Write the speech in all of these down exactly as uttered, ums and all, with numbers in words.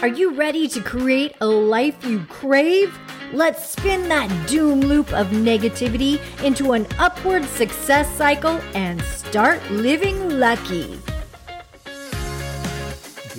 Are you ready to create a life you crave? Let's spin that doom loop of negativity into an upward success cycle and start living lucky.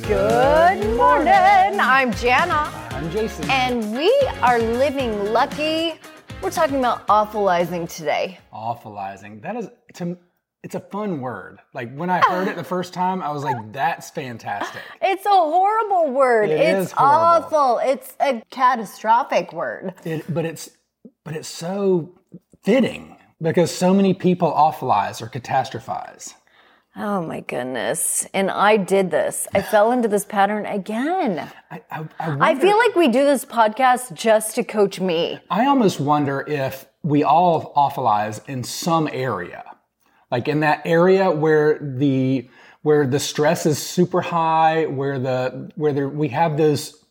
Good morning. I'm Jana. I'm Jason. And we are living lucky. We're talking about awfulizing today. Awfulizing. That is, to It's a fun word. Like when I heard it the first time, I was like, that's fantastic. It's a horrible word. It it's is horrible. awful. It's a catastrophic word. It, but it's but it's so fitting because so many people awfulize or catastrophize. Oh my goodness. And I did this. I fell into this pattern again. I, I, I, wonder, I feel like we do this podcast just to coach me. I almost wonder if we all awfulize in some area. Like in that area where the where the stress is super high, where the where the, we have those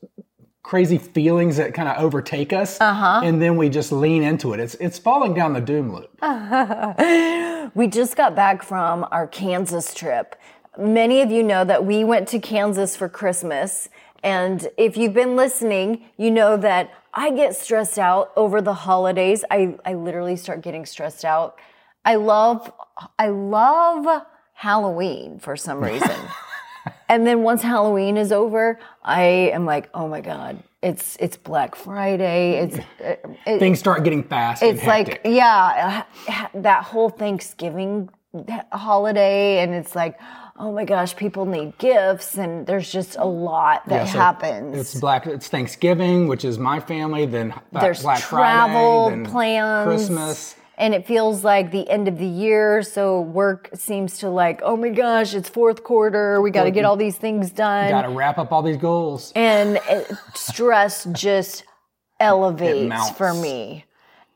crazy feelings that kind of overtake us, uh-huh. and then we just lean into it. It's it's falling down the doom loop. Uh-huh. We just got back from our Kansas trip. Many of you know that we went to Kansas for Christmas, and if you've been listening, you know that I get stressed out over the holidays. I, I literally start getting stressed out. I love I love Halloween for some reason. And then once Halloween is over, I am like, oh my God, it's it's Black Friday. It's it, Things start getting fast. It's and like, yeah, that whole Thanksgiving holiday. And it's like, oh my gosh, people need gifts. And there's just a lot that yeah, so happens. It's Black. It's Thanksgiving, which is my family. Then There's Black travel, Friday, then plans. Christmas. And it feels like the end of the year, so work seems to like, oh my gosh, it's fourth quarter, we got to get all these things done. Got to wrap up all these goals. And stress just elevates for me.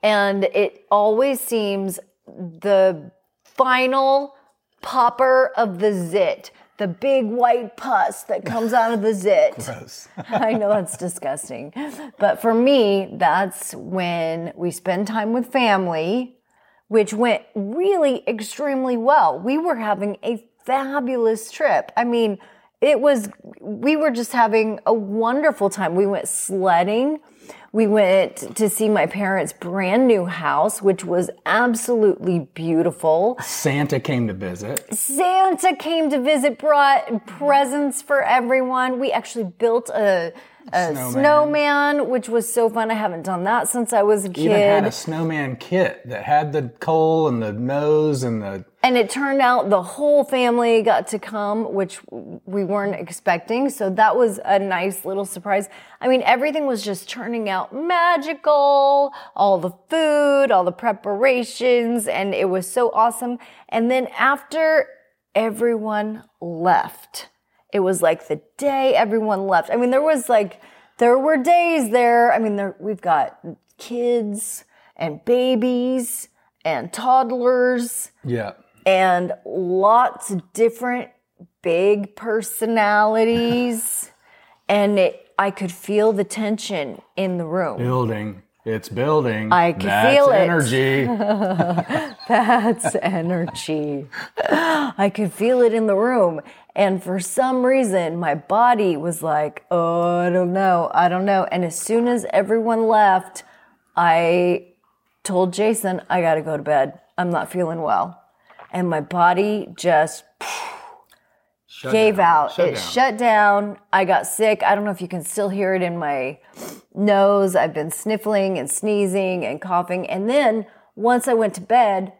And it always seems the final popper of the zit, the big white pus that comes out of the zit. Gross. I know that's disgusting. But for me, that's when we spend time with family, which went really extremely well. We were having a fabulous trip. I mean, it was, we were just having a wonderful time. We went sledding. We went to see my parents' brand new house, which was absolutely beautiful. Santa came to visit. Santa came to visit, brought presents for everyone. We actually built a, a snowman. snowman, which was so fun. I haven't done that since I was a kid. Even had a snowman kit that had the coal and the nose and the... And it turned out the whole family got to come, which we weren't expecting. So that was a nice little surprise. I mean, everything was just turning out magical, all the food, all the preparations, and it was so awesome. And then after everyone left, it was like the day everyone left. I mean, there was like, there were days there. I mean, there, we've got kids and babies and toddlers. Yeah. And lots of different big personalities. And it, I could feel the tension in the room. Building. It's building. I could That's feel it. Energy. That's energy. I could feel it in the room. And for some reason, my body was like, oh, I don't know. I don't know. And as soon as everyone left, I told Jason, I got to go to bed. I'm not feeling well. And my body just shut gave down. out. Shut it down. shut down. I got sick. I don't know if you can still hear it in my nose. I've been sniffling and sneezing and coughing. And then once I went to bed,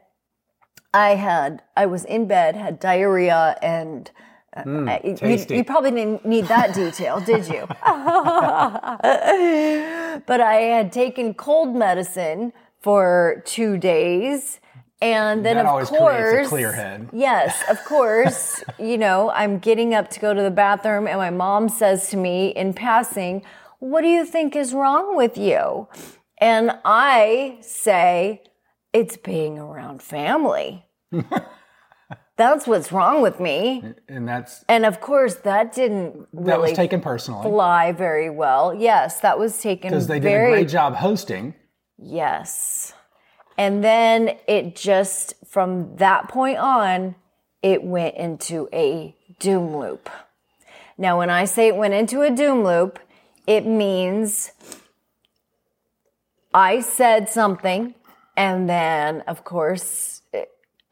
I had, I was in bed, had diarrhea and mm, I, tasty. You, you probably didn't need that detail, did you? But I had taken cold medicine for two days. And then, that of course, a clear head. Yes, of course, you know, I'm getting up to go to the bathroom and my mom says to me in passing, what do you think is wrong with you? And I say, it's being around family. That's what's wrong with me. And that's, and of course that didn't really that was taken personally. fly very well. Yes, that was taken very... Because they did a great job hosting. Yes. And then it just, from that point on, it went into a doom loop. Now, when I say it went into a doom loop, it means I said something, and then, of course,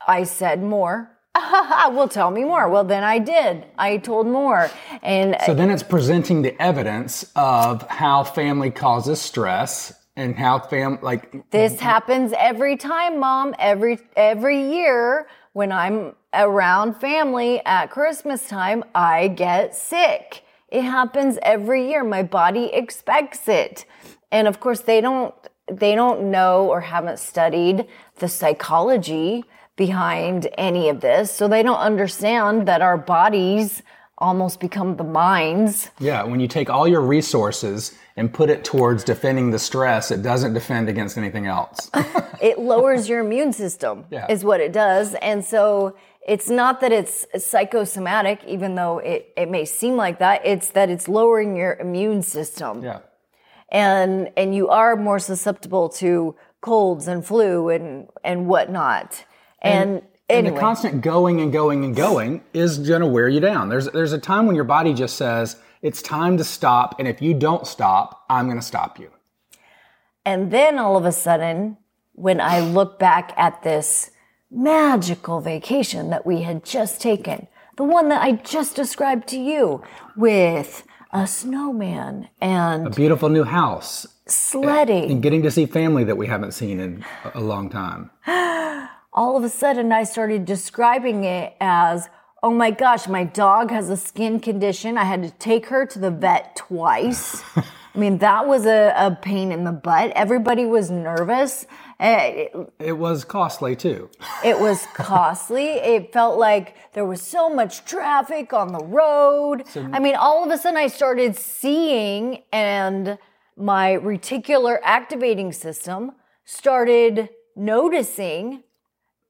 I said more. Well, tell me more. Well, then I did. I told more. And so then it's presenting the evidence of how family causes stress and how fam like this happens every time, Mom, every every year when I'm around family at Christmas time, I get sick. It happens every year. My body expects it. And of course, they don't they don't know or haven't studied the psychology behind any of this, so they don't understand that our bodies almost become the minds. Yeah, when you take all your resources and put it towards defending the stress, it doesn't defend against anything else. It lowers your immune system, yeah. is what it does. And so it's not that it's psychosomatic, even though it, it may seem like that, it's that it's lowering your immune system. Yeah. And and you are more susceptible to colds and flu and, and whatnot. And, and, anyway. and the constant going and going and going is going to wear you down. There's there's a time when your body just says, it's time to stop. And if you don't stop, I'm going to stop you. And then all of a sudden, when I look back at this magical vacation that we had just taken, the one that I just described to you with a snowman and a beautiful new house, sledding, and, and getting to see family that we haven't seen in a long time. All of a sudden, I started describing it as, oh my gosh, my dog has a skin condition. I had to take her to the vet twice. I mean, that was a, a pain in the butt. Everybody was nervous. It, it was costly, too. It was costly. It felt like there was so much traffic on the road. So, I mean, all of a sudden, I started seeing, and my reticular activating system started noticing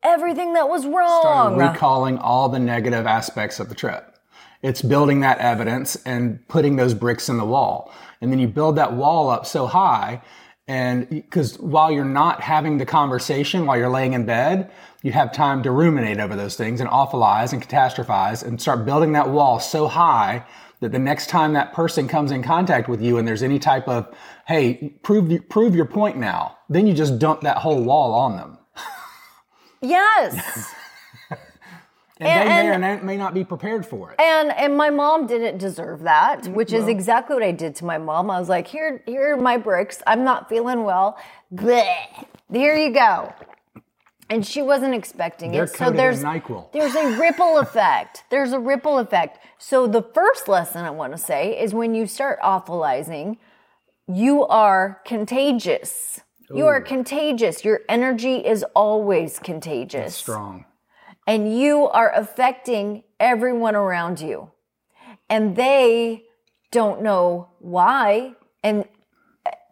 everything that was wrong. Started recalling all the negative aspects of the trip. It's building that evidence and putting those bricks in the wall. And then you build that wall up so high. And because while you're not having the conversation, while you're laying in bed, you have time to ruminate over those things and awfulize and catastrophize and start building that wall so high that the next time that person comes in contact with you and there's any type of, hey, prove, prove your point now, then you just dump that whole wall on them. Yes. and, and they may or may not be prepared for it. And and my mom didn't deserve that, which well. is exactly what I did to my mom. I was like, here, here are my bricks. I'm not feeling well. Blech. Here you go. And she wasn't expecting They're it. So there's, there's a ripple effect. There's a ripple effect. So the first lesson I want to say is when you start awfulizing, you are contagious. You are contagious. Your energy is always contagious. That's strong. And you are affecting everyone around you. And they don't know why. And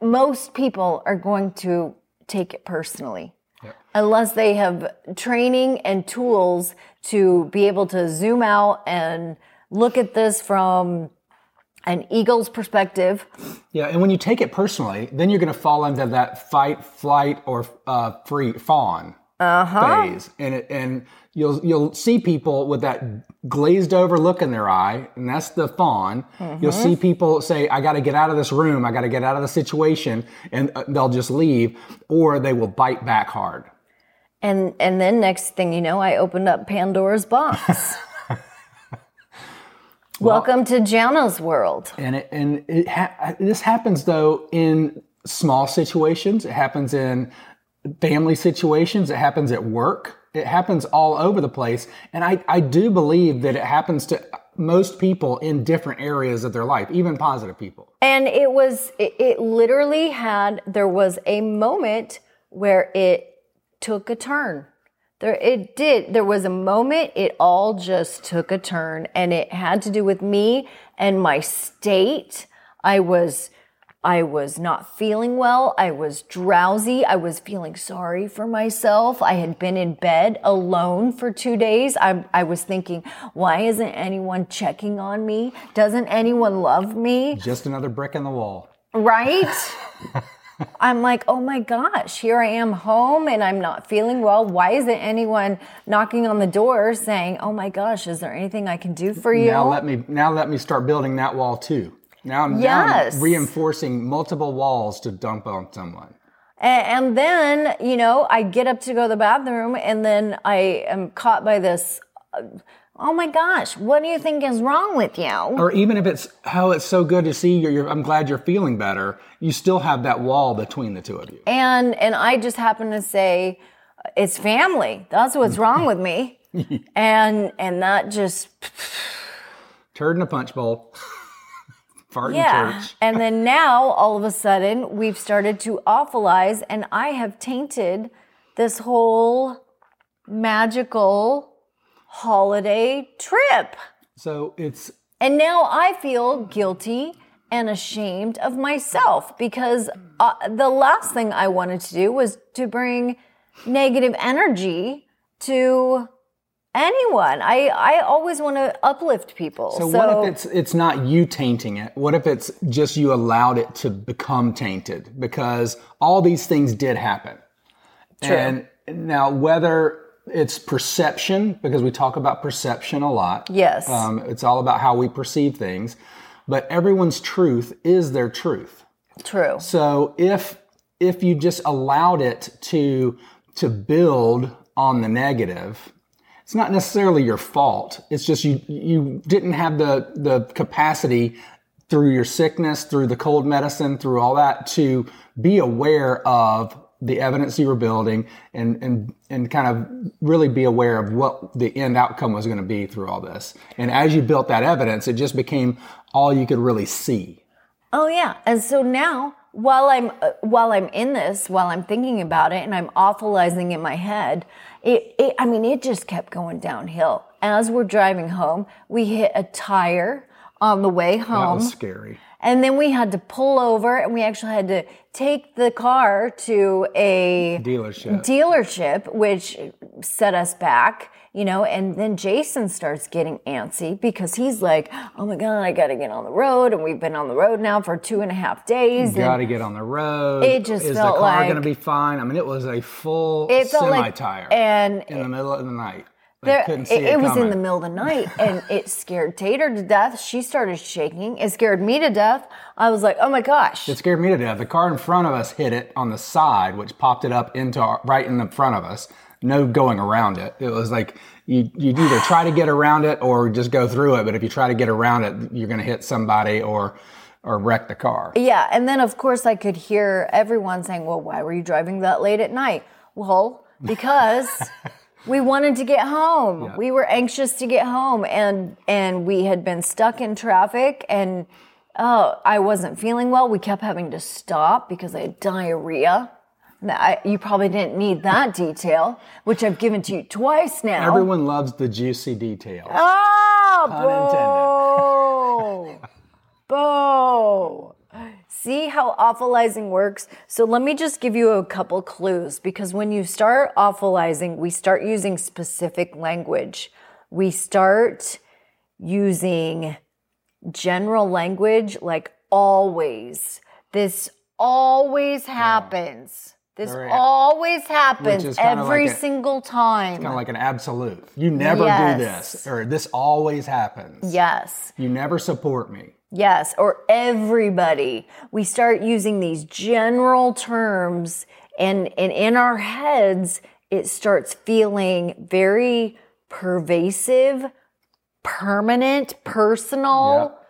most people are going to take it personally. Yep. Unless they have training and tools to be able to zoom out and look at this from an eagle's perspective. Yeah, and when you take it personally, then you're going to fall into that fight, flight, or uh, free fawn uh-huh. phase, and it, and you'll you'll see people with that glazed over look in their eye, and that's the fawn. Mm-hmm. You'll see people say, "I got to get out of this room. I got to get out of the situation," and they'll just leave, or they will bite back hard. And and then next thing you know, I opened up Pandora's box. Well, welcome to Jana's world. And it, and it ha- this happens, though, in small situations. It happens in family situations. It happens at work. It happens all over the place. And I, I do believe that it happens to most people in different areas of their life, even positive people. And it was, it, it literally had, there was a moment where it took a turn. There, it did. There was a moment it all just took a turn, and it had to do with me and my state. I was, I was not feeling well. I was drowsy. I was feeling sorry for myself. I had been in bed alone for two days. I, I was thinking, why isn't anyone checking on me? Doesn't anyone love me? Just another brick in the wall. Right? I'm like, oh my gosh, here I am home and I'm not feeling well. Why isn't anyone knocking on the door saying, oh my gosh, is there anything I can do for you? Now let me, now let me start building that wall too. Now I'm, yes. now I'm reinforcing multiple walls to dump on someone. And then, you know, I get up to go to the bathroom and then I am caught by this, oh my gosh, what do you think is wrong with you? Or even if it's, how oh, it's so good to see you, I'm glad you're feeling better, you still have that wall between the two of you. And and I just happen to say, it's family. That's what's wrong with me. and and that just... Turd in a punch bowl. Fart yeah. in church. And then now, all of a sudden, we've started to awfulize, and I have tainted this whole magical holiday trip. So it's... And now I feel guilty and ashamed of myself because uh, the last thing I wanted to do was to bring negative energy to... anyone. I, I always want to uplift people. So, so what if it's it's not you tainting it? What if it's just you allowed it to become tainted? Because all these things did happen. True. And now whether it's perception, because we talk about perception a lot. Yes. Um, it's all about how we perceive things. But everyone's truth is their truth. True. So if if you just allowed it to to build on the negative... It's not necessarily your fault. It's just you you didn't have the, the capacity through your sickness, through the cold medicine, through all that to be aware of the evidence you were building and and, and kind of really be aware of what the end outcome was going to be through all this. And as you built that evidence, it just became all you could really see. Oh, yeah. And so now... While I'm uh, while I'm in this, while I'm thinking about it, and I'm awfulizing in my head, it, it I mean, it just kept going downhill. As we're driving home, we hit a tire on the way home. That was scary. And then we had to pull over, and we actually had to take the car to a dealership, dealership, which set us back, you know. And then Jason starts getting antsy because he's like, oh, my God, I got to get on the road. And we've been on the road now for two and a half days. Got to get on the road. It just Is felt like. Is the car like, going to be fine? I mean, it was a full semi-tire like, and in it, the middle of the night. There, it, it, it was in the middle of the night, and it scared Tater to death. She started shaking. It scared me to death. I was like, oh, my gosh. It scared me to death. The car in front of us hit it on the side, which popped it up into our, right in the front of us. No going around it. It was like you you either try to get around it or just go through it. But if you try to get around it, you're going to hit somebody or or wreck the car. Yeah, and then, of course, I could hear everyone saying, well, why were you driving that late at night? Well, because... We wanted to get home. Yeah. We were anxious to get home, and and we had been stuck in traffic, and oh, I wasn't feeling well. We kept having to stop because I had diarrhea. I, you probably didn't need that detail, which I've given to you twice now. Everyone loves the juicy details. Oh, boo. Boo. See how awfulizing works? So let me just give you a couple clues, because when you start awfulizing, we start using specific language. We start using general language like always. This always happens. This Very, always happens every like a, single time. It's kind of like an absolute. You never yes. do this, or this always happens. Yes. You never support me. Yes, or everybody. We start using these general terms, and, and in our heads, it starts feeling very pervasive, permanent, personal. Yep.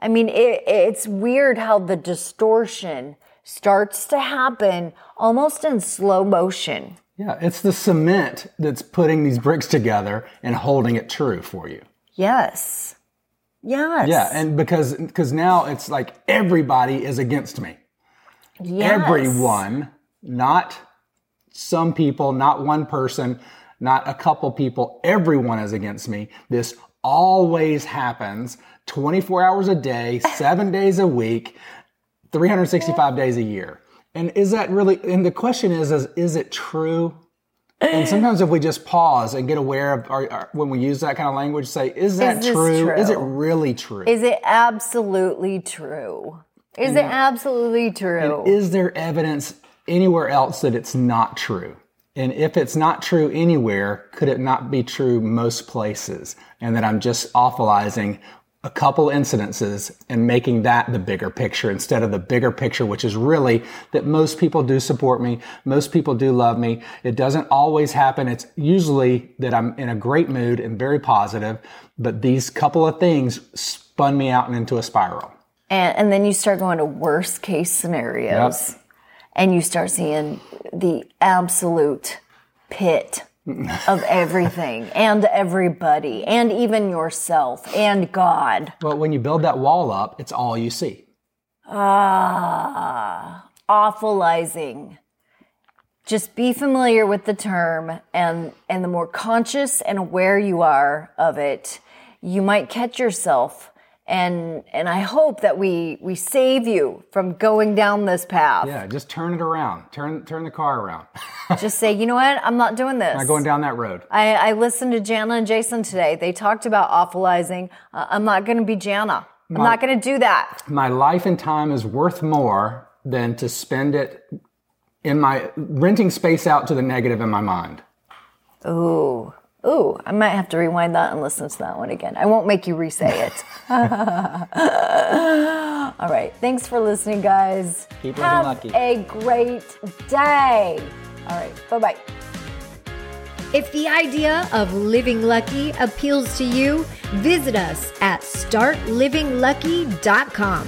I mean, it, it's weird how the distortion starts to happen almost in slow motion. Yeah, it's the cement that's putting these bricks together and holding it true for you. Yes. Yes. Yeah, and because because now it's like everybody is against me. Yes. Everyone, not some people, not one person, not a couple people. Everyone is against me. This always happens twenty-four hours a day, seven days a week, three hundred sixty-five days a year. And is that really, and the question is, is, is it true? And sometimes if we just pause and get aware of our, our, when we use that kind of language, say, is that is true? true? Is it really true? Is it absolutely true? Is it absolutely true? And is there evidence anywhere else that it's not true? And if it's not true anywhere, could it not be true most places? And that I'm just awfulizing a couple incidences and making that the bigger picture instead of the bigger picture, which is really that most people do support me. Most people do love me. It doesn't always happen. It's usually that I'm in a great mood and very positive, but these couple of things spun me out and into a spiral. And, and then you start going to worst case scenarios. Yep. And you start seeing the absolute pit of everything and everybody and even yourself and God. But when you build that wall up, it's all you see. Ah, awfulizing. Just be familiar with the term, and, and the more conscious and aware you are of it, you might catch yourself. And and I hope that we, we save you from going down this path. Yeah, just turn it around. Turn turn the car around. Just say, you know what? I'm not doing this. I'm not going down that road. I, I listened to Jana and Jason today. They talked about awfulizing. Uh, I'm not going to be Jana. I'm my, not going to do that. My life and time is worth more than to spend it in my renting space out to the negative in my mind. Ooh. Ooh, I might have to rewind that and listen to that one again. I won't make you re-say it. All right. Thanks for listening, guys. Keep living lucky. Have a great day. All right. Bye-bye. If the idea of Living Lucky appeals to you, visit us at start living lucky dot com.